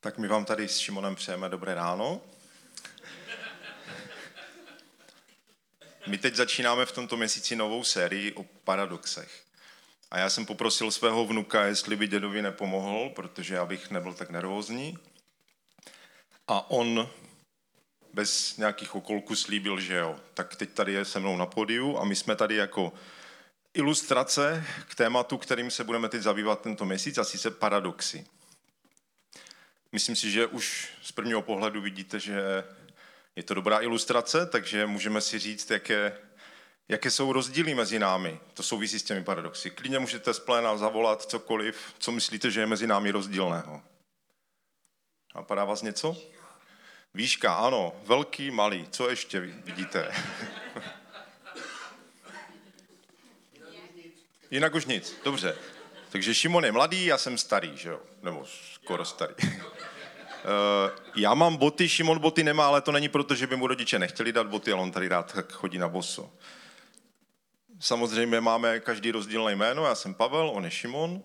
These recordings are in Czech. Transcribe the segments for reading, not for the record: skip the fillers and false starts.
Tak my vám tady s Šimonem přejeme dobré ráno. My teď začínáme v tomto měsíci novou sérii o paradoxech. A já jsem poprosil svého vnuka, jestli by dědovi nepomohl, protože já bych nebyl tak nervózní. A on bez nějakých okolků slíbil, že jo. Tak teď tady je se mnou na pódiu a my jsme tady jako ilustrace k tématu, kterým se budeme teď zabývat tento měsíc, a sice paradoxy. Myslím si, že už z prvního pohledu vidíte, že je to dobrá ilustrace, takže můžeme si říct, jaké jsou rozdíly mezi námi. To souvisí s těmi paradoxy. Klidně můžete z pléna zavolat cokoliv, co myslíte, že je mezi námi rozdílného. Napadá vás něco? Výška, ano. Velký, malý. Co ještě vidíte? Jinak už nic. Dobře. Takže Šimon je mladý, já jsem starý, že jo? Nebo skoro starý. Já mám boty, Šimon boty nemá, ale to není proto, že by mu rodiče nechtěli dát boty, ale on tady rád tak chodí na boso. Samozřejmě máme každý rozdílné jméno, já jsem Pavel, on je Šimon.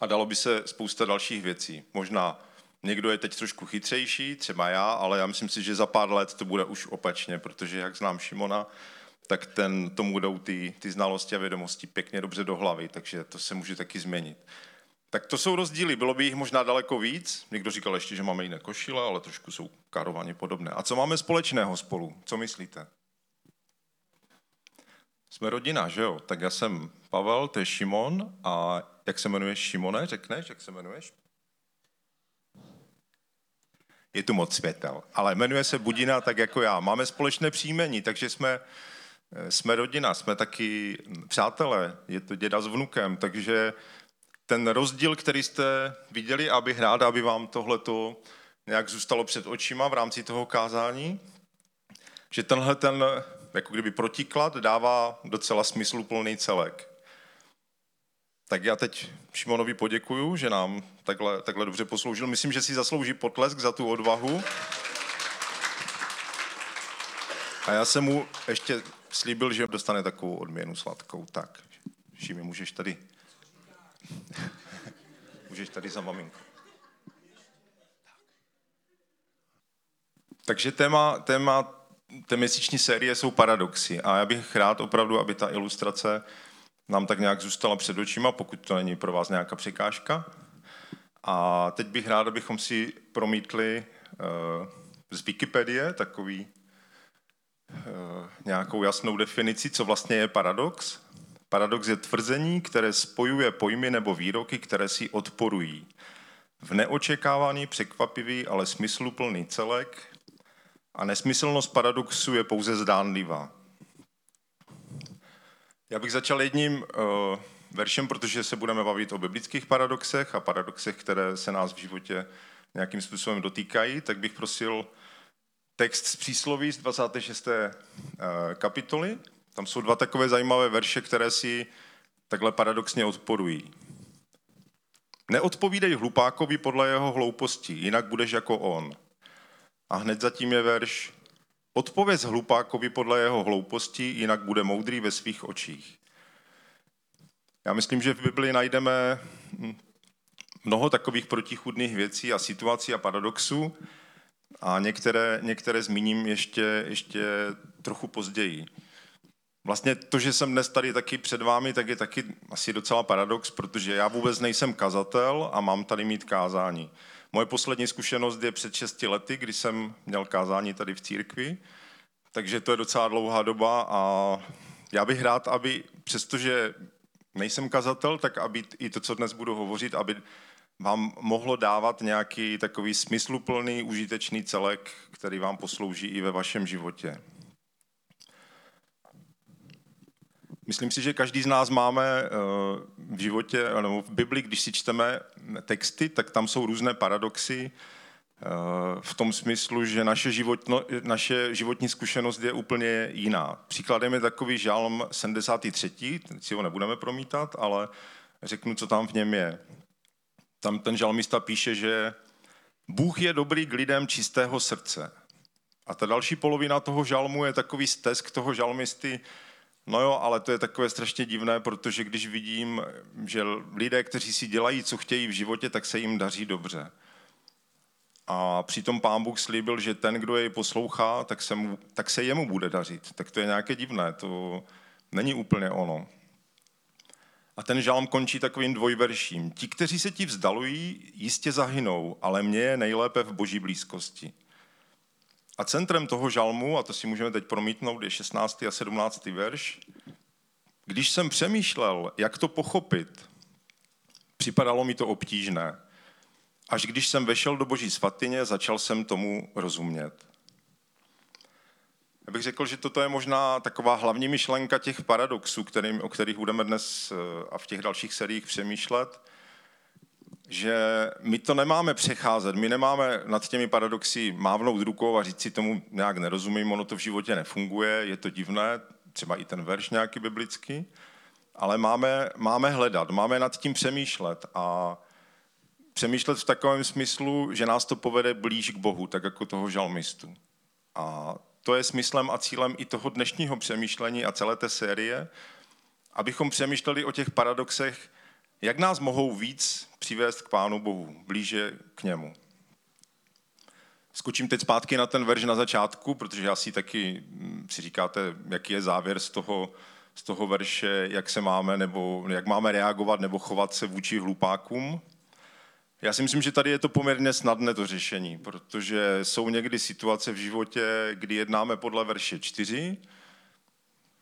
A dalo by se spousta dalších věcí. Možná někdo je teď trošku chytřejší, třeba já, ale já myslím si, že za pár let to bude už opačně, protože jak znám Šimona, tak tomu jdou ty znalosti a vědomosti pěkně dobře do hlavy, takže to se může taky změnit. Tak to jsou rozdíly, bylo by jich možná daleko víc. Někdo říkal ještě, že máme jiné košile, ale trošku jsou károvaně podobné. A co máme společného spolu? Co myslíte? Jsme rodina, že jo? Tak já jsem Pavel, to je Šimon. A jak se jmenuješ, Šimone? Řekneš, jak se jmenuješ? Je tu moc světel, ale jmenuje se Budina tak jako já. Máme společné příjmení, takže jsme rodina, jsme taky přátelé, je to děda s vnukem, takže ten rozdíl, který jste viděli, a bych rád, aby vám tohleto nějak zůstalo před očima v rámci toho kázání, že tenhle ten, jako kdyby protiklad, dává docela smysluplný celek. Tak já teď Šimonovi poděkuju, že nám takhle dobře posloužil. Myslím, že si zaslouží potlesk za tu odvahu. A já jsem mu ještě slíbil, že dostane takovou odměnu sladkou. Tak, Šimi, můžeš tady za maminku. Takže téma té měsíční série jsou paradoxy. A já bych rád opravdu, aby ta ilustrace nám tak nějak zůstala před očima, pokud to není pro vás nějaká překážka. A teď bych rád, abychom si promítli z Wikipedie nějakou jasnou definici, co vlastně je paradox. Paradox je tvrzení, které spojuje pojmy nebo výroky, které si odporují. V neočekávaný, překvapivý, ale smysluplný celek, a nesmyslnost paradoxu je pouze zdánlivá. Já bych začal jedním veršem, protože se budeme bavit o biblických paradoxech a paradoxech, které se nás v životě nějakým způsobem dotýkají, tak bych prosil text z Přísloví z 26. kapitoly. Tam jsou dva takové zajímavé verše, které si takhle paradoxně odporují. Neodpovídej hlupákovi podle jeho hlouposti, jinak budeš jako on. A hned zatím je verš Odpověz hlupákovi podle jeho hlouposti, jinak bude moudrý ve svých očích. Já myslím, že v Biblii najdeme mnoho takových protichůdných věcí a situací a paradoxů, a některé zmíním ještě trochu později. Vlastně to, že jsem dnes tady taky před vámi, tak je taky asi docela paradox, protože já vůbec nejsem kazatel a mám tady mít kázání. Moje poslední zkušenost je před 6 lety, kdy jsem měl kázání tady v církvi, takže to je docela dlouhá doba a já bych rád, aby přestože nejsem kazatel, tak aby i to, co dnes budu hovořit, aby vám mohlo dávat nějaký takový smysluplný, užitečný celek, který vám poslouží i ve vašem životě. Myslím si, že každý z nás máme v životě, nebo v Bibli, když si čteme texty, tak tam jsou různé paradoxy v tom smyslu, že naše životní zkušenost je úplně jiná. Příkladem je takový žalm 73, teď si ho nebudeme promítat, ale řeknu, co tam v něm je. Tam ten žalmista píše, že Bůh je dobrý k lidem čistého srdce. A ta další polovina toho žalmu je takový stesk toho žalmisty, no jo, ale to je takové strašně divné, protože když vidím, že lidé, kteří si dělají, co chtějí v životě, tak se jim daří dobře. A přitom Pán Bůh slíbil, že ten, kdo jej poslouchá, tak se jemu bude dařit. Tak to je nějaké divné, to není úplně ono. A ten žálm končí takovým dvojverším. Ti, kteří se ti vzdalují, jistě zahynou, ale mě je nejlépe v boží blízkosti. A centrem toho žalmu, a to si můžeme teď promítnout, je 16. a 17. verš. Když jsem přemýšlel, jak to pochopit, připadalo mi to obtížné. Až když jsem vešel do boží svatyně, začal jsem tomu rozumět. Já bych řekl, že toto je možná taková hlavní myšlenka těch paradoxů, o kterých budeme dnes a v těch dalších seriích přemýšlet, že my to nemáme přecházet, my nemáme nad těmi paradoxy mávnout rukou a říct si tomu nějak nerozumím, ono to v životě nefunguje, je to divné, třeba i ten verš nějaký biblický, ale máme hledat, máme nad tím přemýšlet a přemýšlet v takovém smyslu, že nás to povede blíž k Bohu, tak jako toho žalmistu. A to je smyslem a cílem i toho dnešního přemýšlení a celé té série, abychom přemýšleli o těch paradoxech, jak nás mohou víc přivést k Pánu Bohu, blíže k němu. Skočím teď zpátky na ten verš na začátku, protože asi taky si říkáte, jaký je závěr z toho verše, jak se máme, nebo jak máme reagovat nebo chovat se vůči hlupákům. Já si myslím, že tady je to poměrně snadné to řešení, protože jsou někdy situace v životě, kdy jednáme podle verše 4,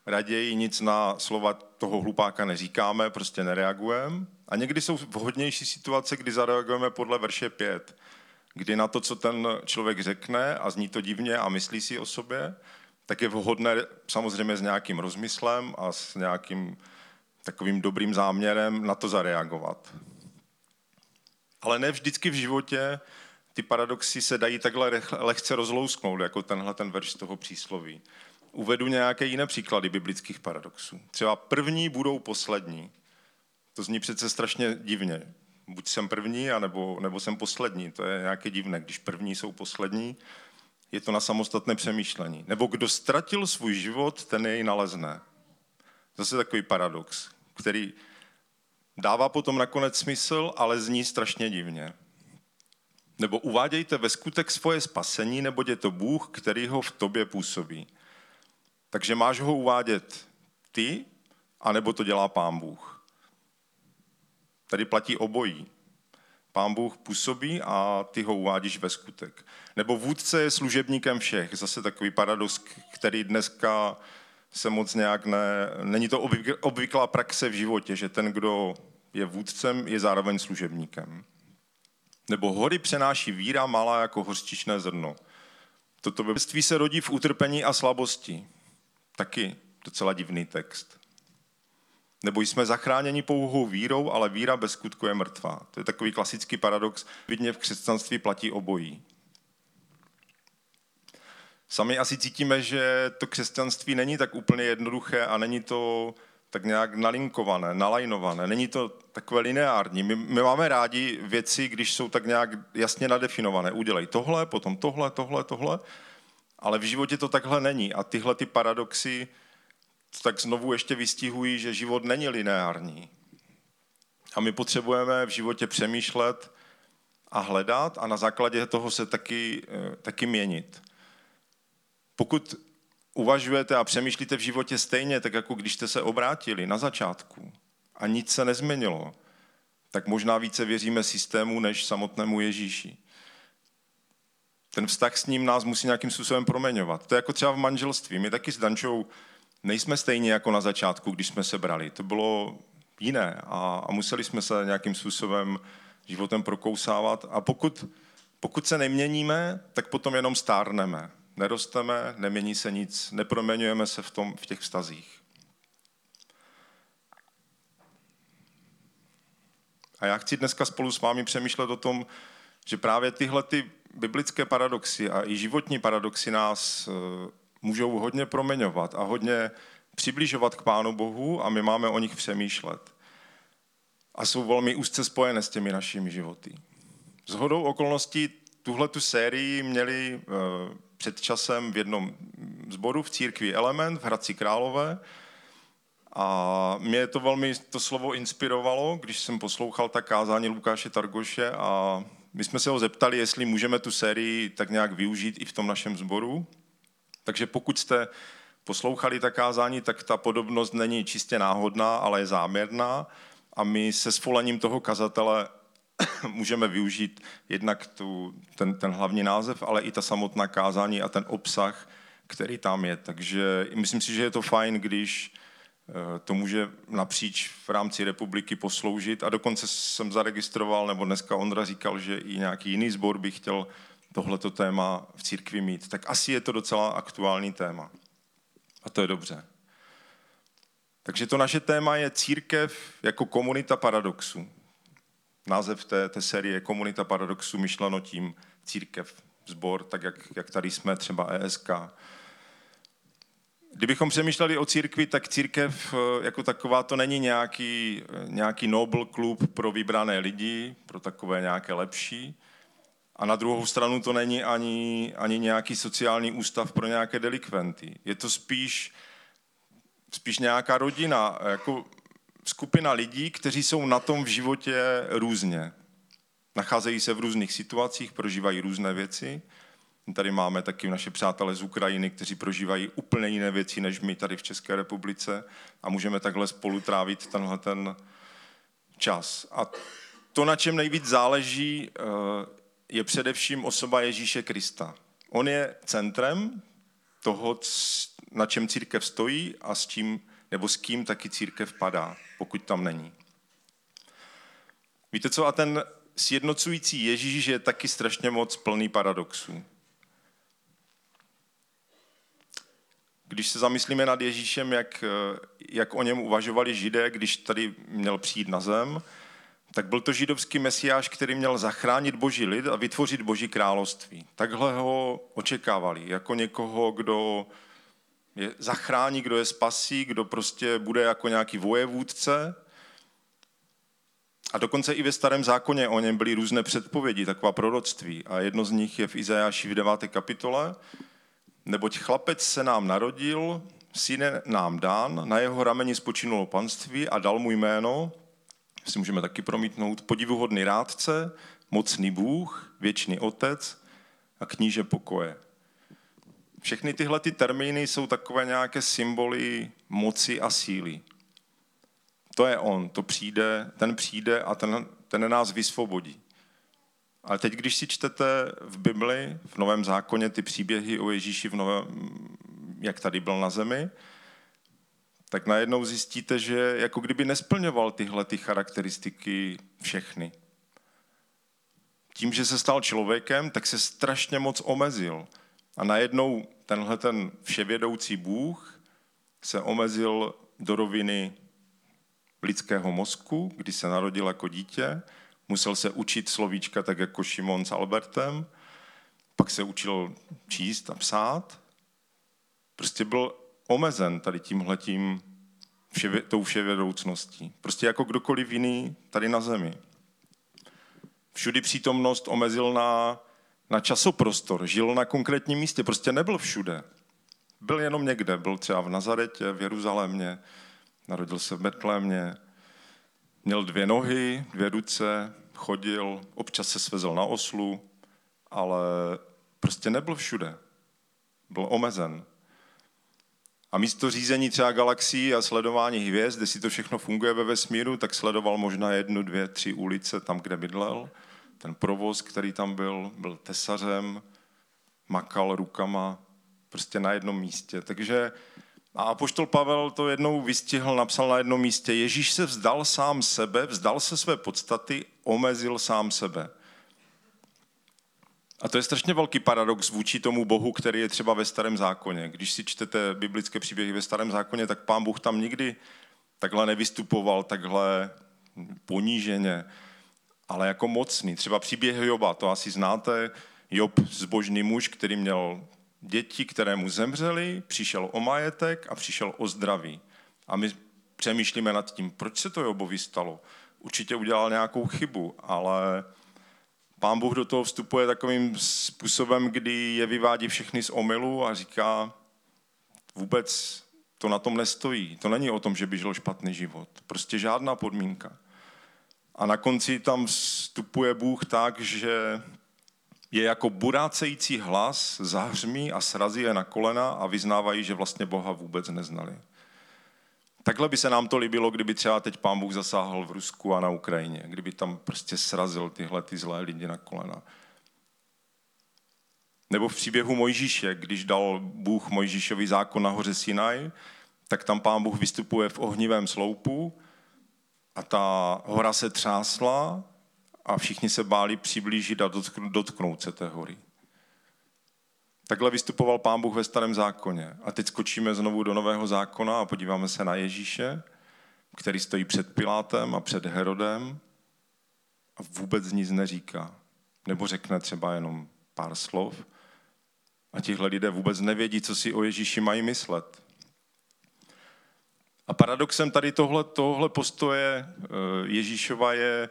raději nic na slova toho hlupáka neříkáme, prostě nereagujeme. A někdy jsou vhodnější situace, kdy zareagujeme podle verše 5, kdy na to, co ten člověk řekne a zní to divně a myslí si o sobě, tak je vhodné samozřejmě s nějakým rozmyslem a s nějakým takovým dobrým záměrem na to zareagovat. Ale ne vždycky v životě ty paradoxy se dají takhle lehce rozlousknout, jako tenhle ten verš z toho přísloví. Uvedu nějaké jiné příklady biblických paradoxů. Třeba první budou poslední. To zní přece strašně divně. Buď jsem první, anebo jsem poslední. To je nějaké divné, když první jsou poslední. Je to na samostatné přemýšlení. Nebo kdo ztratil svůj život, ten jej nalezne. Zase takový paradox, který dává potom nakonec smysl, ale zní strašně divně. Nebo uvádějte ve skutek svoje spasení, neboť je to Bůh, který ho v tobě působí. Takže máš ho uvádět ty, anebo to dělá Pán Bůh. Tady platí obojí. Pán Bůh působí a ty ho uvádíš ve skutek. Nebo vůdce je služebníkem všech. Zase takový paradox, který dneska se moc nějak není to obvyklá praxe v životě, že ten, kdo je vůdcem, je zároveň služebníkem. Nebo hory přenáší víra malá jako hořčičné zrno. Toto bebství se rodí v utrpení a slabosti. Taky docela divný text. Nebo jsme zachráněni pouhou vírou, ale víra bez skutku je mrtvá. To je takový klasický paradox. Vidně v křesťanství platí obojí. Sami asi cítíme, že to křesťanství není tak úplně jednoduché a není to tak nějak nalinkované, nalajnované. Není to takové lineární. My máme rádi věci, když jsou tak nějak jasně nadefinované. Udělej tohle, potom tohle. Ale v životě to takhle není. A tyhle ty paradoxy tak znovu ještě vystihují, že život není lineární. A my potřebujeme v životě přemýšlet a hledat a na základě toho se taky měnit. Pokud uvažujete a přemýšlíte v životě stejně, tak jako když jste se obrátili na začátku a nic se nezměnilo, tak možná více věříme systému než samotnému Ježíši. Ten vztah s ním nás musí nějakým způsobem proměňovat. To je jako třeba v manželství. My taky s Dančou nejsme stejně jako na začátku, když jsme se brali. To bylo jiné a museli jsme se nějakým způsobem životem prokousávat. A pokud se neměníme, tak potom jenom stárneme. Nerosteme, nemění se nic, neproměňujeme se v těch vztazích. A já chci dneska spolu s vámi přemýšlet o tom, že právě tyhle ty biblické paradoxy a i životní paradoxy nás můžou hodně proměňovat a hodně přibližovat k Pánu Bohu a my máme o nich přemýšlet. A jsou velmi úzce spojené s těmi našimi životy. Shodou okolností tuhletu sérii měli před časem v jednom sboru v církvi Element v Hradci Králové a mě to velmi to slovo inspirovalo, když jsem poslouchal ta kázání Lukáše Targoše a My jsme se ho zeptali, jestli můžeme tu sérii tak nějak využít i v tom našem sboru. Takže pokud jste poslouchali ta kázání, tak ta podobnost není čistě náhodná, ale je záměrná a my se svolením toho kazatele můžeme využít jednak ten hlavní název, ale i ta samotná kázání a ten obsah, který tam je. Takže myslím si, že je to fajn, když to může napříč v rámci republiky posloužit a dokonce jsem zaregistroval, nebo dneska Ondra říkal, že i nějaký jiný sbor by chtěl tohleto téma v církvi mít. Tak asi je to docela aktuální téma. A to je dobře. Takže to naše téma je církev jako komunita paradoxů. Název té série je Komunita paradoxů, myšleno tím církev, sbor, tak jak tady jsme, třeba ESK. Kdybychom přemýšleli o církvi, tak církev jako taková to není nějaký nobl klub pro vybrané lidi, pro takové nějaké lepší. A na druhou stranu to není ani nějaký sociální ústav pro nějaké delikventy. Je to spíš nějaká rodina, jako skupina lidí, kteří jsou na tom v životě různě. Nacházejí se v různých situacích, prožívají různé věci. Tady máme taky naše přátelé z Ukrajiny, kteří prožívají úplně jiné věci, než my tady v České republice a můžeme takhle spolu trávit tenhle ten čas. A to, na čem nejvíc záleží, je především osoba Ježíše Krista. On je centrem toho, na čem církev stojí a s čím, nebo s kým taky církev padá, pokud tam není. Víte co, a ten sjednocující Ježíš je taky strašně moc plný paradoxů. Když se zamyslíme nad Ježíšem, jak o něm uvažovali Židé, když tady měl přijít na zem, tak byl to židovský mesiáš, který měl zachránit boží lid a vytvořit boží království. Takhle ho očekávali, jako někoho, kdo je zachrání, kdo je spasí, kdo prostě bude jako nějaký vojevůdce. A dokonce i ve Starém zákoně o něm byly různé předpovědi, taková proroctví. A jedno z nich je v Izajáši v 9. kapitole. Neboť chlapec se nám narodil, syn je nám dán, na jeho rameni spočinulo panství a dal mu jméno, si můžeme taky promítnout, podivuhodný rádce, mocný Bůh, věčný otec a kníže pokoje. Všechny tyhle ty termíny jsou takové nějaké symboly moci a síly. To je on, to přijde, ten přijde a ten nás vysvobodí. Ale teď, když si čtete v Bibli, v Novém zákoně, ty příběhy o Ježíši, jak tady byl na zemi, tak najednou zjistíte, že jako kdyby nesplňoval tyhle ty charakteristiky všechny. Tím, že se stal člověkem, tak se strašně moc omezil. A najednou tenhle ten vševědoucí Bůh se omezil do roviny lidského mozku, kdy se narodil jako dítě, musel se učit slovíčka tak jako Šimon s Albertem, pak se učil číst a psát. Prostě byl omezen tady tímhletím, tou vševědoucností. Prostě jako kdokoliv jiný tady na zemi. Všudy přítomnost omezil na časoprostor, žil na konkrétním místě, prostě nebyl všude. Byl jenom někde, byl třeba v Nazaretě, v Jeruzalémě, narodil se v Betlémě, měl 2 nohy, 2 ruce, chodil, občas se svezl na oslu, ale prostě nebyl všude. Byl omezen. A místo řízení třeba galaxií a sledování hvězd, kde si to všechno funguje ve vesmíru, tak sledoval možná 1, 2, 3 ulice tam, kde bydlel. Ten provoz, který tam byl tesařem, makal rukama, prostě na jednom místě. Takže a apoštol Pavel to jednou vystihl, napsal na jednom místě, Ježíš se vzdal sám sebe, vzdal se své podstaty, omezil sám sebe. A to je strašně velký paradox vůči tomu Bohu, který je třeba ve Starém zákoně. Když si čtete biblické příběhy ve Starém zákoně, tak Pán Bůh tam nikdy takhle nevystupoval, takhle poníženě, ale jako mocný. Třeba příběh Joba, to asi znáte, Job, zbožný muž, který měl děti, které mu zemřeli, přišel o majetek a přišel o zdraví. A my přemýšlíme nad tím, proč se to Jobovi stalo. Určitě udělal nějakou chybu, ale Pán Bůh do toho vstupuje takovým způsobem, kdy je vyvádí všechny z omylu a říká, vůbec to na tom nestojí. To není o tom, že by žil špatný život. Prostě žádná podmínka. A na konci tam vstupuje Bůh tak, že je jako burácející hlas, zahřmí a srazí je na kolena a vyznávají, že vlastně Boha vůbec neznali. Takhle by se nám to líbilo, kdyby třeba teď Pán Bůh zasáhl v Rusku a na Ukrajině, kdyby tam prostě srazil tyhle ty zlé lidi na kolena. Nebo v příběhu Mojžíše, když dal Bůh Mojžíšovi zákon na hoře Sinaj, tak tam Pán Bůh vystupuje v ohnivém sloupu a ta hora se třásla a všichni se báli přiblížit a dotknout se té hory. Takhle vystupoval Pán Bůh ve Starém zákoně. A teď skočíme znovu do Nového zákona a podíváme se na Ježíše, který stojí před Pilátem a před Herodem a vůbec nic neříká. Nebo řekne třeba jenom pár slov a tihle lidé vůbec nevědí, co si o Ježíši mají myslet. A paradoxem tady tohle postoje Ježíšova je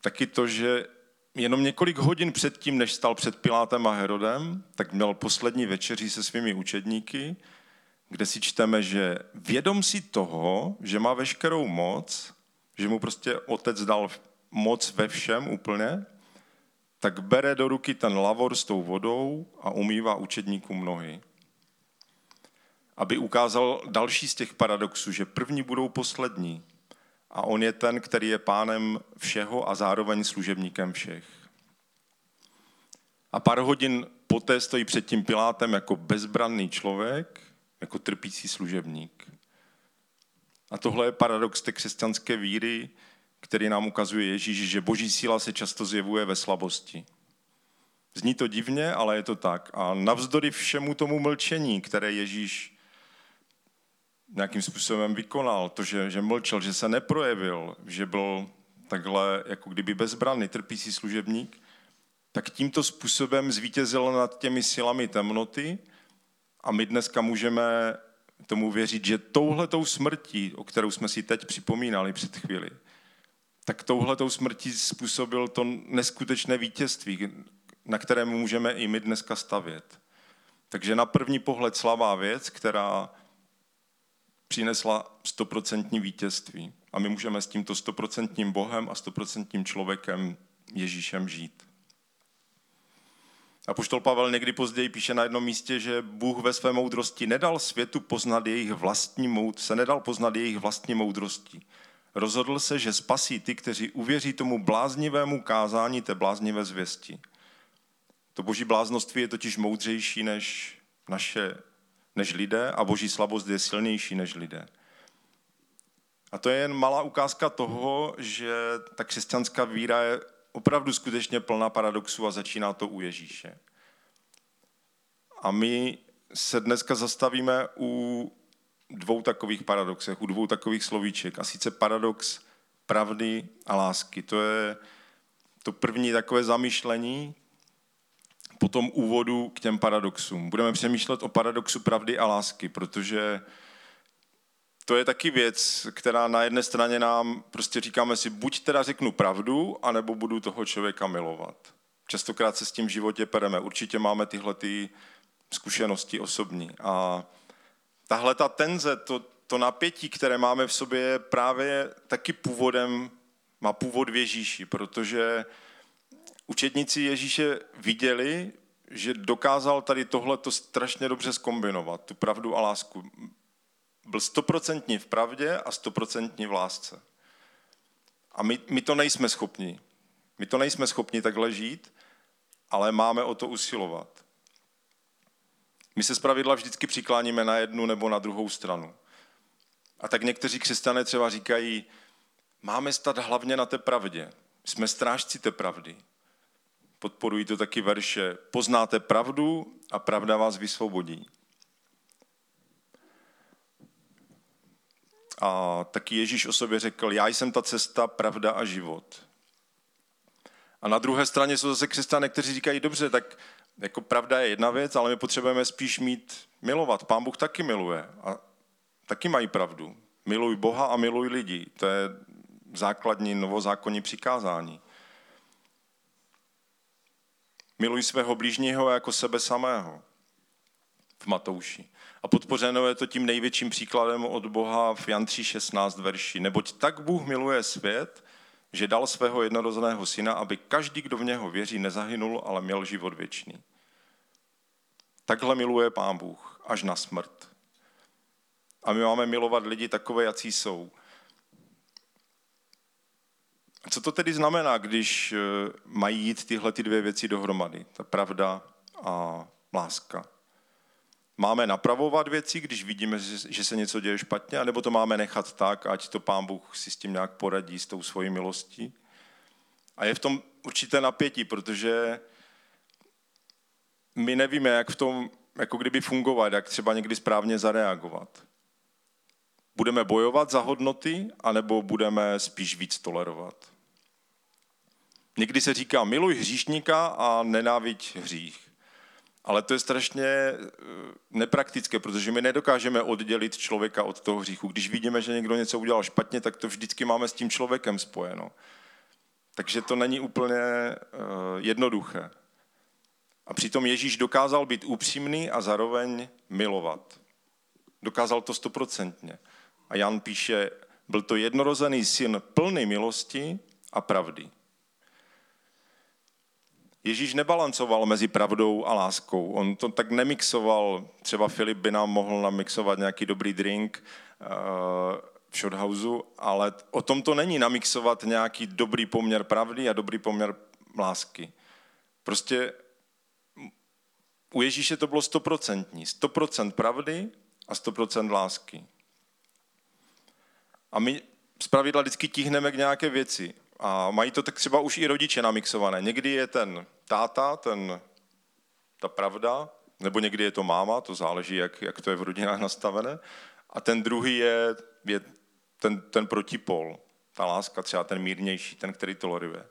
taky to, že jenom několik hodin předtím, než stál před Pilátem a Herodem, tak měl poslední večeři se svými učedníky, kde si čteme, že vědom si toho, že má veškerou moc, že mu prostě otec dal moc ve všem úplně, tak bere do ruky ten lavor s tou vodou a umývá učedníkům nohy. Aby ukázal další z těch paradoxů, že první budou poslední. A on je ten, který je pánem všeho a zároveň služebníkem všech. A pár hodin poté stojí před tím Pilátem jako bezbranný člověk, jako trpící služebník. A tohle je paradox té křesťanské víry, který nám ukazuje Ježíš, že boží síla se často zjevuje ve slabosti. Zní to divně, ale je to tak. A navzdory všemu tomu mlčení, které Ježíš nějakým způsobem vykonal, to, že mlčel, že se neprojevil, že byl takhle jako kdyby bezbranný, trpící služebník, tak tímto způsobem zvítězil nad těmi silami temnoty a my dneska můžeme tomu věřit, že touhletou smrtí, o kterou jsme si teď připomínali před chvíli, tak touhletou smrtí způsobil to neskutečné vítězství, na kterém můžeme i my dneska stavět. Takže na první pohled slabá věc, která přinesla 100% vítězství. A my můžeme s tímto 100% Bohem a 100% člověkem Ježíšem žít. Apoštol Pavel někdy později píše na jednom místě, že Bůh ve své moudrosti nedal světu poznat jejich vlastní moudrosti. Rozhodl se, že spasí ty, kteří uvěří tomu bláznivému kázání té bláznivé zvěsti. To boží bláznoství je totiž moudřejší než lidé a boží slabost je silnější než lidé. A to je jen malá ukázka toho, že ta křesťanská víra je opravdu skutečně plná paradoxů a začíná to u Ježíše. A my se dneska zastavíme u dvou takových paradoxech, u dvou takových slovíček, a sice paradox pravdy a lásky. To je to první takové zamyšlení po tom úvodu k těm paradoxům. Budeme přemýšlet o paradoxu pravdy a lásky, protože to je taky věc, která na jedné straně nám prostě říkáme si, buď teda řeknu pravdu, anebo budu toho člověka milovat. Častokrát se s tím v životě pereme. Určitě máme tyhle ty zkušenosti osobní. A tahle ta tenze, to napětí, které máme v sobě, je právě taky má původ v Ježíši, protože učedníci Ježíše viděli, že dokázal tady tohleto strašně dobře zkombinovat, tu pravdu a lásku. Byl 100% v pravdě a 100% v lásce. A my to nejsme schopni. My to nejsme schopni takhle žít, ale máme o to usilovat. My se zpravidla vždycky přikláníme na jednu nebo na druhou stranu. A tak někteří křesťané třeba říkají, máme stát hlavně na té pravdě. Jsme strážci té pravdy. Podporují to taky verše. Poznáte pravdu a pravda vás vysvobodí. A taky Ježíš o sobě řekl, já jsem ta cesta, pravda a život. A na druhé straně jsou zase křesťané, kteří říkají, dobře, tak jako pravda je jedna věc, ale my potřebujeme spíš milovat. Pán Bůh taky miluje a taky mají pravdu. Miluj Boha a miluj lidi. To je základní novozákonní přikázání. Miluj svého blížního jako sebe samého v Matouši. A podpořeno je to tím největším příkladem od Boha v Jan 3:16 verši. Neboť tak Bůh miluje svět, že dal svého jednorozeného syna, aby každý, kdo v něho věří, nezahynul, ale měl život věčný. Takhle miluje Pán Bůh až na smrt. A my máme milovat lidi takové, jací jsou. Co to tedy znamená, když mají jít tyhle ty dvě věci dohromady? Ta pravda a láska. Máme napravovat věci, když vidíme, že se něco děje špatně, anebo to máme nechat tak, ať to Pán Bůh si s tím nějak poradí, s tou svojí milostí. A je v tom určité napětí, protože my nevíme, jak v tom, jako kdyby fungovat, jak třeba někdy správně zareagovat. Budeme bojovat za hodnoty, anebo budeme spíš víc tolerovat. Někdy se říká, miluj hříšníka a nenáviď hřích. Ale to je strašně nepraktické, protože my nedokážeme oddělit člověka od toho hříchu. Když vidíme, že někdo něco udělal špatně, tak to vždycky máme s tím člověkem spojeno. Takže to není úplně jednoduché. A přitom Ježíš dokázal být upřímný a zároveň milovat. Dokázal to 100%. A Jan píše, byl to jednorozený syn plný milosti a pravdy. Ježíš nebalancoval mezi pravdou a láskou. On to tak nemixoval. Třeba Filip by nám mohl namixovat nějaký dobrý drink v shothouse, ale o tom to není namixovat nějaký dobrý poměr pravdy a dobrý poměr lásky. Prostě u Ježíše to bylo 100%. 100% pravdy a 100% lásky. A my zpravidla vždycky tíhneme k nějaké věci. A mají to tak třeba už i rodiče namixované. Někdy je ten táta, ta pravda, nebo někdy je to máma, to záleží, jak to je v rodinách nastavené. A ten druhý je ten protipol, ta láska, třeba ten mírnější, ten, který toleruje.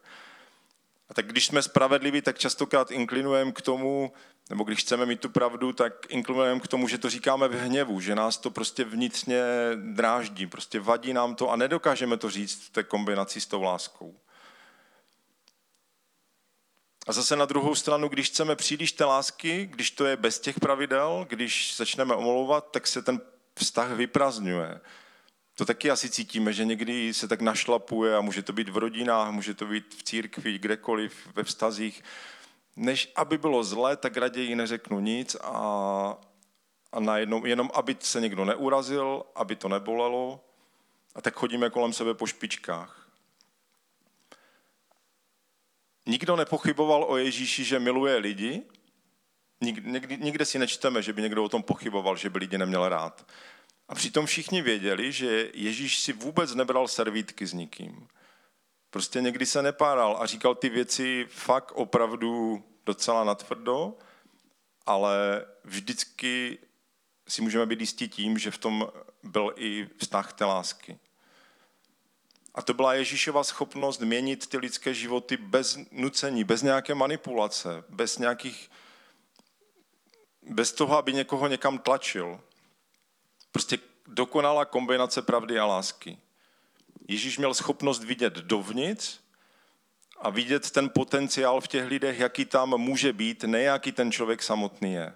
A tak když jsme spravedliví, tak častokrát inklinujeme k tomu, nebo když chceme mít tu pravdu, tak inklinujeme k tomu, že to říkáme v hněvu, že nás to prostě vnitřně dráždí, prostě vadí nám to a nedokážeme to říct v té kombinaci s tou láskou. A zase na druhou stranu, když chceme příliš té lásky, když to je bez těch pravidel, když začneme omlouvat, tak se ten vztah vyprazdňuje. To taky asi cítíme, že někdy se tak našlapuje a může to být v rodinách, může to být v církvi, kdekoliv, ve vztazích. Než aby bylo zlé, tak raději neřeknu nic a najednou, jenom aby se někdo neurazil, aby to nebolelo a tak chodíme kolem sebe po špičkách. Nikdo nepochyboval o Ježíši, že miluje lidi. Nikde si nečteme, že by někdo o tom pochyboval, že by lidi neměl rád. A přitom všichni věděli, že Ježíš si vůbec nebral servítky s nikým. Prostě někdy se nepáral a říkal ty věci fakt opravdu docela natvrdo, ale vždycky si můžeme být jistí tím, že v tom byl i vztah té lásky. A to byla Ježíšova schopnost měnit ty lidské životy bez nucení, bez nějaké manipulace, bez toho, aby někoho někam tlačil. Prostě dokonalá kombinace pravdy a lásky. Ježíš měl schopnost vidět dovnitř a vidět ten potenciál v těch lidech, jaký tam může být, ne jaký ten člověk samotný je.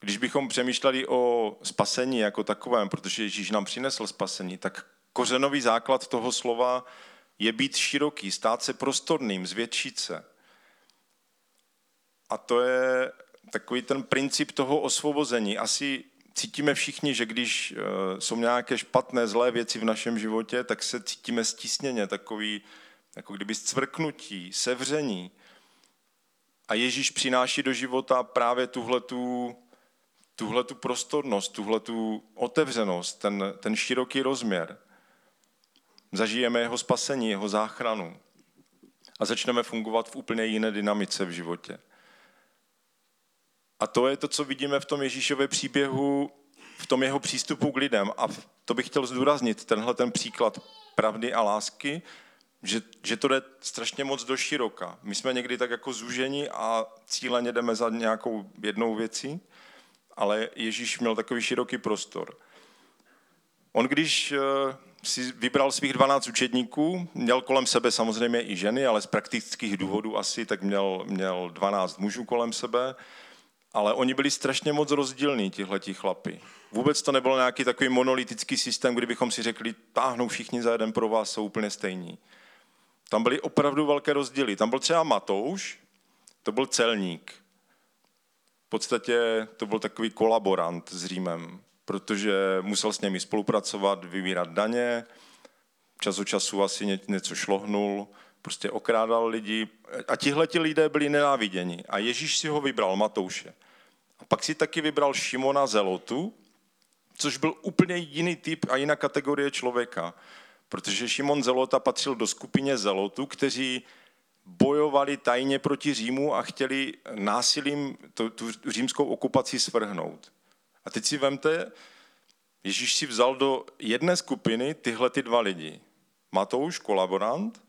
Když bychom přemýšleli o spasení jako takovém, protože Ježíš nám přinesl spasení, tak kořenový základ toho slova je být široký, stát se prostorným, zvětšit se. A to je takový ten princip toho osvobození. Asi cítíme všichni, že když jsou nějaké špatné, zlé věci v našem životě, tak se cítíme stísněně, takový, jako kdyby zcvrknutí, sevření. A Ježíš přináší do života právě tuhletu prostornost, tuhletu otevřenost, ten široký rozměr. Zažijeme jeho spasení, jeho záchranu a začneme fungovat v úplně jiné dynamice v životě. A to je to, co vidíme v tom Ježíšově příběhu, v tom jeho přístupu k lidem. A to bych chtěl zdůraznit, tenhle ten příklad pravdy a lásky, že to jde strašně moc do široka. My jsme někdy tak jako zuženi a cíleně jdeme za nějakou jednou věcí, ale Ježíš měl takový široký prostor. On když si vybral svých 12 učedníků, měl kolem sebe samozřejmě i ženy, ale z praktických důvodů asi, tak měl 12 mužů kolem sebe, Ale oni byli strašně moc rozdílní, tihletí chlapi. Vůbec to nebyl nějaký takový monolitický systém, kdybychom si řekli, táhnou všichni za jeden pro vás, jsou úplně stejní. Tam byly opravdu velké rozdíly. Tam byl třeba Matouš, to byl celník. V podstatě to byl takový kolaborant s Římem, protože musel s nimi spolupracovat, vybírat daně, čas od času asi něco šlohnul, prostě okrádal lidi a tihleti lidé byli nenáviděni a Ježíš si ho vybral, Matouše. A pak si taky vybral Šimona Zelotu, což byl úplně jiný typ a jiná kategorie člověka, protože Šimon Zelota patřil do skupině Zelotů, kteří bojovali tajně proti Římu a chtěli násilím tu římskou okupaci svrhnout. A teď si vemte, Ježíš si vzal do jedné skupiny tyhle ty dva lidi. Matouš, kolaborant,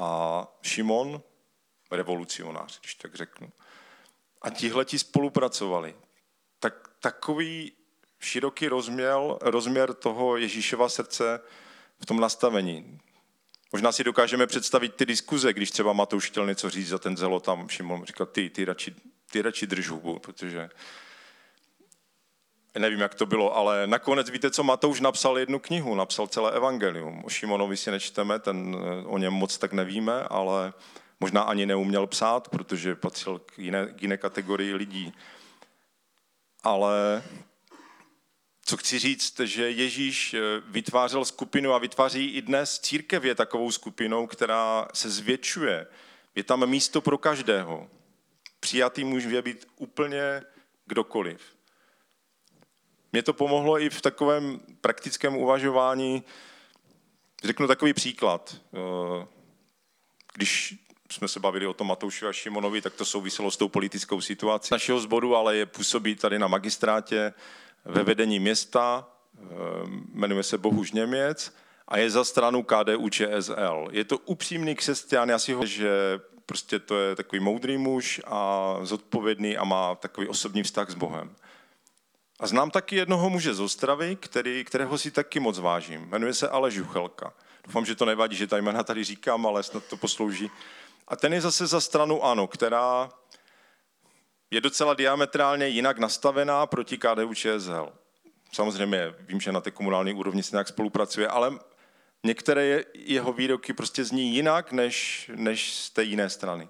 a Šimon, revolucionář, když tak řeknu. A tihleti spolupracovali. Tak, takový široký rozměr toho Ježíšova srdce v tom nastavení. Možná si dokážeme představit ty diskuze, když třeba Matouš chtěl něco říct za ten Zelot, tam Šimon říkal, ty radši drž hubu, protože nevím, jak to bylo, ale nakonec víte, co Matouš napsal jednu knihu, napsal celé evangelium. O Šimonovi si nečteme, o něm moc tak nevíme, ale možná ani neuměl psát, protože patřil k jiné kategorii lidí. Ale co chci říct, že Ježíš vytvářel skupinu a vytváří i dnes, církev je takovou skupinou, která se zvětšuje. Je tam místo pro každého. Přijatý může být úplně kdokoliv. Mě to pomohlo i v takovém praktickém uvažování. Řeknu takový příklad. Když jsme se bavili o tom Matouši a Šimonovi, tak to souviselo s tou politickou situací našeho sboru, ale je působí tady na magistrátě ve vedení města, jmenuje se Bohuš Němec a je za stranu KDU ČSL. Je to upřímný křesťan, já si ho, že prostě to je takový moudrý muž a zodpovědný a má takový osobní vztah s Bohem. A znám taky jednoho muže z Ostravy, kterého si taky moc vážím. Jmenuje se Aleš Juchelka. Doufám, že to nevadí, že ta jména tady říkám, ale snad to poslouží. A ten je zase za stranu ANO, která je docela diametrálně jinak nastavená proti KDU ČSL. Samozřejmě vím, že na té komunální úrovni se nějak spolupracuje, ale některé jeho výroky prostě zní jinak, než z té jiné strany.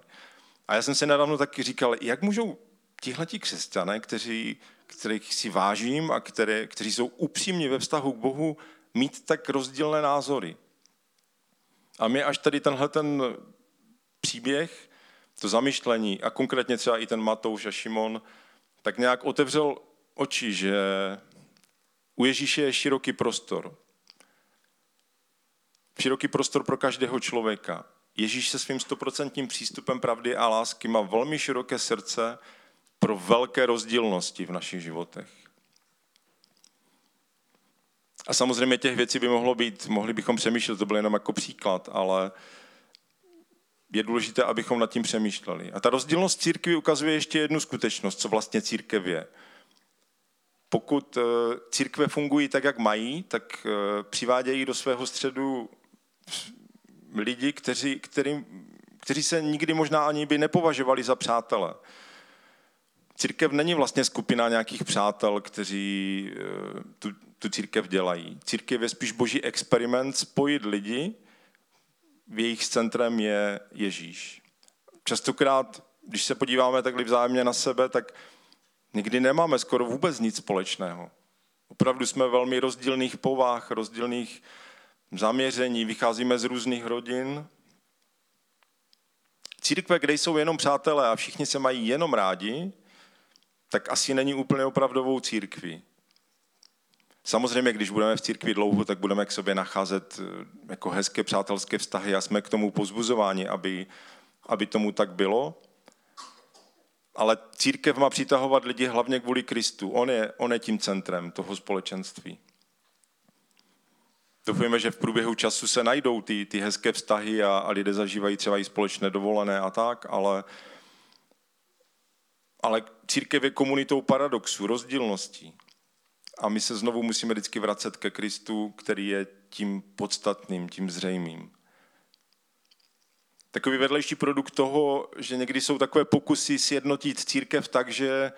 A já jsem se nedávno taky říkal, jak můžou tihleti křesťané, kterých si vážím a kteří jsou upřímní ve vztahu k Bohu, mít tak rozdílné názory. A mě až tady tenhle ten příběh, to zamyšlení a konkrétně třeba i ten Matouš a Šimon, tak nějak otevřel oči, že u Ježíše je široký prostor. Široký prostor pro každého člověka. Ježíš se svým 100% přístupem pravdy a lásky má velmi široké srdce pro velké rozdílnosti v našich životech. A samozřejmě těch věcí by mohlo být, mohli bychom přemýšlet, to byl jenom jako příklad, ale je důležité, abychom nad tím přemýšleli. A ta rozdílnost církvi ukazuje ještě jednu skutečnost, co vlastně církev je. Pokud církve fungují tak, jak mají, tak přivádějí do svého středu lidi, kteří se nikdy možná ani by nepovažovali za přátele. Církev není vlastně skupina nějakých přátel, kteří tu církev dělají. Církev je spíš boží experiment spojit lidi, v jejich centrem je Ježíš. Častokrát, když se podíváme takhle vzájemně na sebe, tak nikdy nemáme skoro vůbec nic společného. Opravdu jsme velmi rozdílných povah, rozdílných zaměření, vycházíme z různých rodin. Církve, kde jsou jenom přátelé a všichni se mají jenom rádi, tak asi není úplně opravdovou církví. Samozřejmě, když budeme v církvi dlouho, tak budeme k sobě nacházet jako hezké přátelské vztahy a jsme k tomu pozbuzováni, aby tomu tak bylo. Ale církev má přitahovat lidi hlavně kvůli Kristu. On je tím centrem toho společenství. Doufujeme, že v průběhu času se najdou ty hezké vztahy a lidé zažívají třeba i společné dovolené a tak, ale církev je komunitou paradoxů, rozdílností. A my se znovu musíme vždycky vracet ke Kristu, který je tím podstatným, tím zřejmým. takový vedlejší produkt toho, že někdy jsou takové pokusy sjednotit církev tak, že,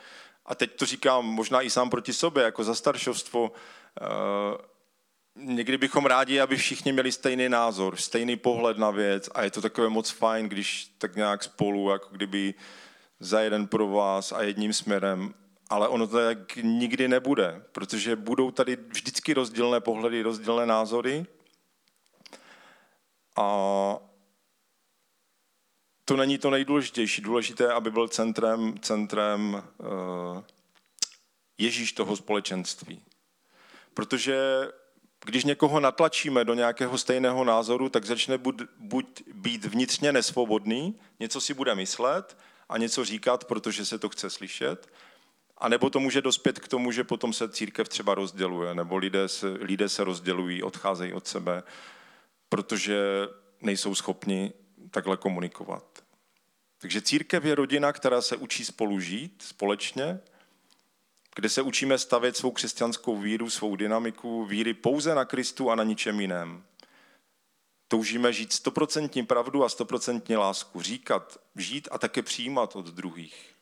a teď to říkám možná i sám proti sobě, jako za staršovstvo, někdy bychom rádi, aby všichni měli stejný názor, stejný pohled na věc a je to takové moc fajn, když tak nějak spolu, jako kdyby za jeden pro vás a jedním směrem, ale ono to tak nikdy nebude, protože budou tady vždycky rozdílné pohledy, rozdílné názory a to není to nejdůležitější. Důležité je, aby byl centrem Ježíš toho společenství. Protože když někoho natlačíme do nějakého stejného názoru, tak začne buď být vnitřně nesvobodný, něco si bude myslet a něco říkat, protože se to chce slyšet, a nebo to může dospět k tomu, že potom se církev třeba rozděluje, nebo lidé se rozdělují, odcházejí od sebe, protože nejsou schopni takhle komunikovat. Takže církev je rodina, která se učí spolu žít, společně, kde se učíme stavět svou křesťanskou víru, svou dynamiku víry pouze na Kristu a na ničem jiném. Toužíme žít 100% pravdu a 100% lásku, říkat, žít a také přijímat od druhých.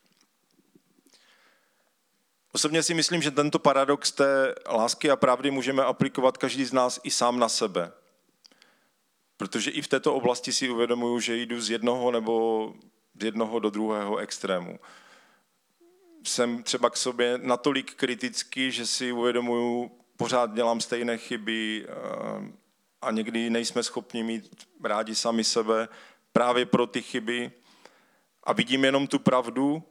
Osobně si myslím, že tento paradox té lásky a pravdy můžeme aplikovat každý z nás i sám na sebe. Protože i v této oblasti si uvědomuji, že jdu z jednoho do druhého extrému. Jsem třeba k sobě natolik kritický, že si uvědomuji, pořád dělám stejné chyby a někdy nejsme schopni mít rádi sami sebe právě pro ty chyby a vidím jenom tu pravdu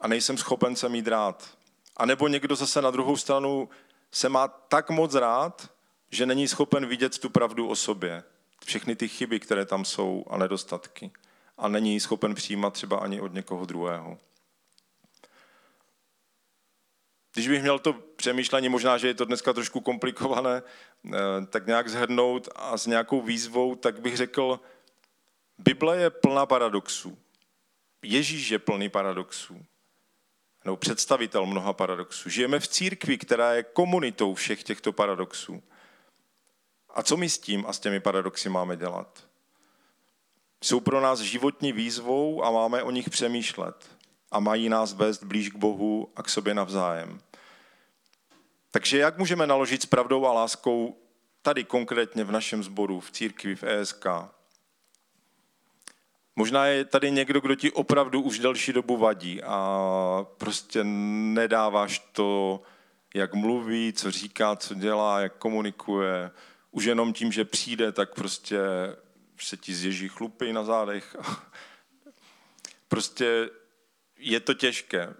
a nejsem schopen se mít rád. A nebo někdo zase na druhou stranu se má tak moc rád, že není schopen vidět tu pravdu o sobě. Všechny ty chyby, které tam jsou a nedostatky. A není schopen přijímat třeba ani od někoho druhého. Když bych měl to přemýšlení, možná, že je to dneska trošku komplikované, tak nějak shrnout a s nějakou výzvou, tak bych řekl, Bible je plná paradoxů. Ježíš je plný paradoxů. Nebo představitel mnoha paradoxů. Žijeme v církvi, která je komunitou všech těchto paradoxů. A co my s tím a s těmi paradoxy máme dělat? Jsou pro nás životní výzvou a máme o nich přemýšlet. A mají nás vést blíž k Bohu a k sobě navzájem. Takže jak můžeme naložit s pravdou a láskou tady konkrétně v našem sboru, v církvi, v ESK? Možná je tady někdo, kdo ti opravdu už delší dobu vadí a prostě nedáváš to, jak mluví, co říká, co dělá, jak komunikuje. Už jenom tím, že přijde, tak prostě se ti zježí chlupy na zádech. Prostě je to těžké.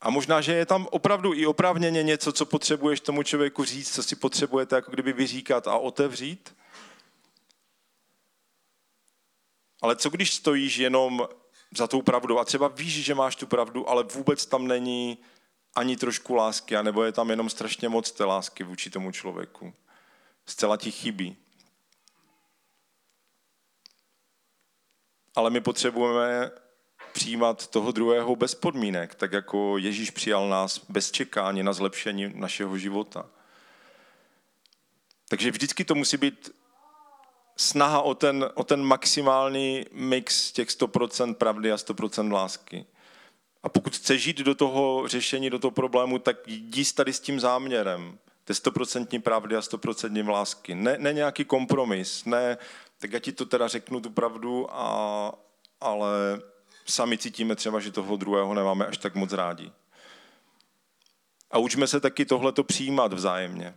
A možná, že je tam opravdu i oprávněně něco, co potřebuješ tomu člověku říct, co si potřebujete jako kdyby vyříkat a otevřít. Ale co když stojíš jenom za tou pravdou a třeba víš, že máš tu pravdu, ale vůbec tam není ani trošku lásky, anebo je tam jenom strašně moc té lásky vůči tomu člověku. Zcela ti chybí. Ale my potřebujeme přijímat toho druhého bez podmínek, tak jako Ježíš přijal nás bez čekání na zlepšení našeho života. Takže vždycky to musí být snaha o ten maximální mix těch 100% pravdy a 100% lásky. A pokud chceš jít do toho řešení, do toho problému, tak jdi tady s tím záměrem. To je 100% pravdy a 100% lásky. Ne nějaký kompromis, ne, tak já ti to teda řeknu tu pravdu, ale sami cítíme třeba, že toho druhého nemáme až tak moc rádi. A učíme se taky tohleto přijímat vzájemně.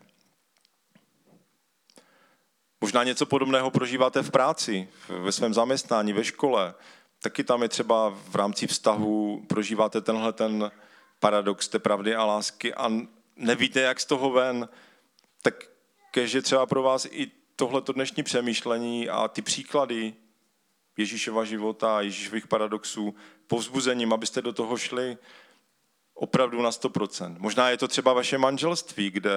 Možná něco podobného prožíváte v práci, ve svém zaměstnání, ve škole. Taky tam je třeba v rámci vztahu, prožíváte tenhle ten paradox té pravdy a lásky a nevíte, jak z toho ven. Takže třeba pro vás i tohleto dnešní přemýšlení a ty příklady Ježíšova života a Ježíšových paradoxů povzbuzením, abyste do toho šli opravdu na 100%. Možná je to třeba vaše manželství, kde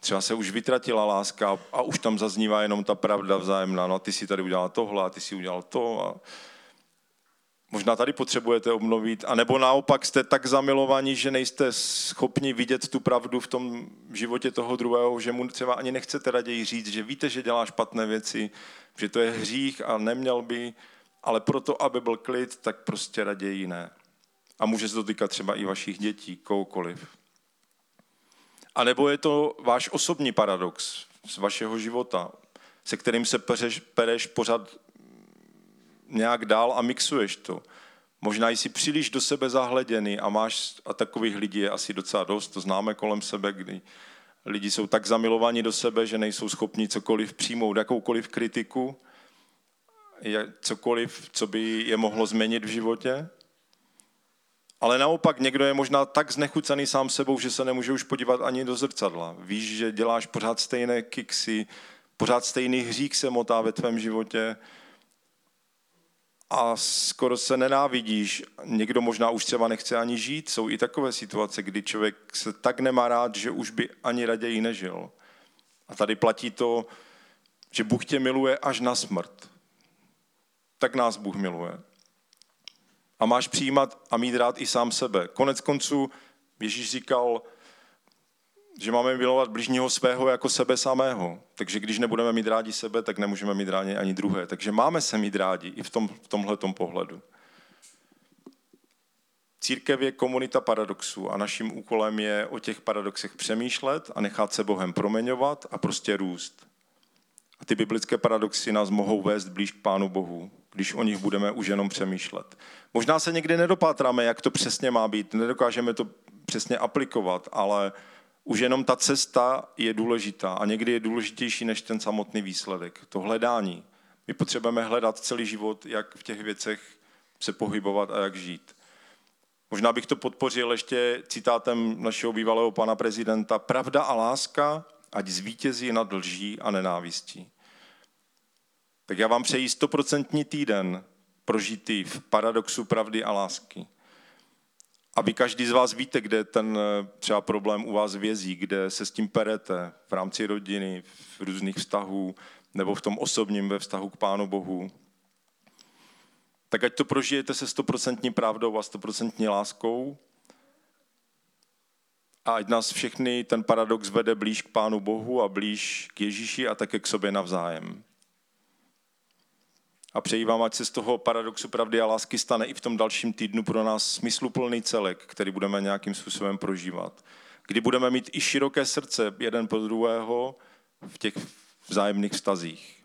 třeba se už vytratila láska a už tam zaznívá jenom ta pravda vzájemná. No a ty si tady udělal tohle a ty si udělal to. A Možná tady potřebujete obnovit, anebo naopak jste tak zamilovaní, že nejste schopni vidět tu pravdu v tom životě toho druhého, že mu třeba ani nechcete raději říct, že víte, že dělá špatné věci, že to je hřích a neměl by, ale proto, aby byl klid, tak prostě raději ne. A může se to týkat třeba i vašich dětí, kohokoliv. A nebo je to váš osobní paradox z vašeho života, se kterým se pereš pořád nějak dál a mixuješ to. Možná jsi příliš do sebe zahleděný a máš, a takových lidí je asi docela dost, to známe kolem sebe, kdy lidi jsou tak zamilovaní do sebe, že nejsou schopni cokoliv přijmout, jakoukoliv kritiku, cokoliv, co by je mohlo změnit v životě. Ale naopak někdo je možná tak znechucený sám sebou, že se nemůže už podívat ani do zrcadla. Víš, že děláš pořád stejné kiksy, pořád stejný hřík se motá ve tvém životě a skoro se nenávidíš. Někdo možná už třeba nechce ani žít. Jsou i takové situace, kdy člověk se tak nemá rád, že už by ani raději nežil. A tady platí to, že Bůh tě miluje až na smrt. Tak nás Bůh miluje. A máš přijímat a mít rád i sám sebe. Konec konců Ježíš říkal, že máme milovat bližního svého jako sebe samého. Takže když nebudeme mít rádi sebe, tak nemůžeme mít rádi ani druhé. Takže máme se mít rádi i v tomhletom pohledu. Církev je komunita paradoxů a naším úkolem je o těch paradoxech přemýšlet a nechat se Bohem proměňovat a prostě růst. A ty biblické paradoxy nás mohou vést blíž k Pánu Bohu, když o nich budeme už jenom přemýšlet. Možná se někdy nedopátráme, jak to přesně má být, nedokážeme to přesně aplikovat, ale už jenom ta cesta je důležitá a někdy je důležitější než ten samotný výsledek, to hledání. My potřebujeme hledat celý život, jak v těch věcech se pohybovat a jak žít. Možná bych to podpořil ještě citátem našeho bývalého pana prezidenta: pravda a láska ať zvítězí nad lží a nenávistí. Tak já vám přeji 100% týden prožitý v paradoxu pravdy a lásky. Aby každý z vás víte, kde ten třeba problém u vás vězí, kde se s tím perete v rámci rodiny, v různých vztahů, nebo v tom osobním ve vztahu k Pánu Bohu. Tak ať to prožijete se 100% pravdou a 100% láskou a ať nás všechny ten paradox vede blíž k Pánu Bohu a blíž k Ježíši a také k sobě navzájem. A přeji vám, ať se z toho paradoxu pravdy a lásky stane i v tom dalším týdnu pro nás smysluplný celek, který budeme nějakým způsobem prožívat. Kdy budeme mít i široké srdce jeden pro druhého v těch vzájemných vztazích.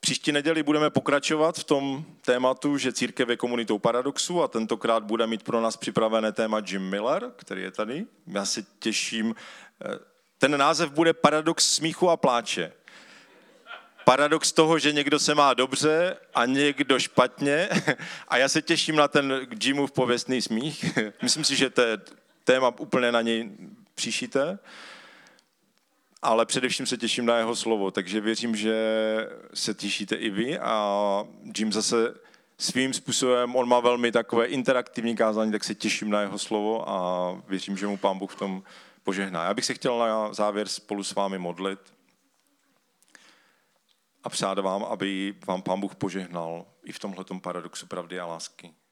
Příští neděli budeme pokračovat v tom tématu, že církev je komunitou paradoxu, a tentokrát bude mít pro nás připravené téma Jim Miller, který je tady. Já se těším. Ten název bude Paradox smíchu a pláče. Paradox toho, že někdo se má dobře a někdo špatně. A já se těším na ten Jimův pověstný smích. Myslím si, že to je téma úplně na něj příšité. Ale především se těším na jeho slovo. Takže věřím, že se těšíte i vy. A Jim zase svým způsobem, on má velmi takové interaktivní kázání, tak se těším na jeho slovo a věřím, že mu Pán Bůh v tom požehná. Já bych se chtěl na závěr spolu s vámi modlit. A přát vám, aby vám Pán Bůh požehnal i v tomhletom paradoxu pravdy a lásky.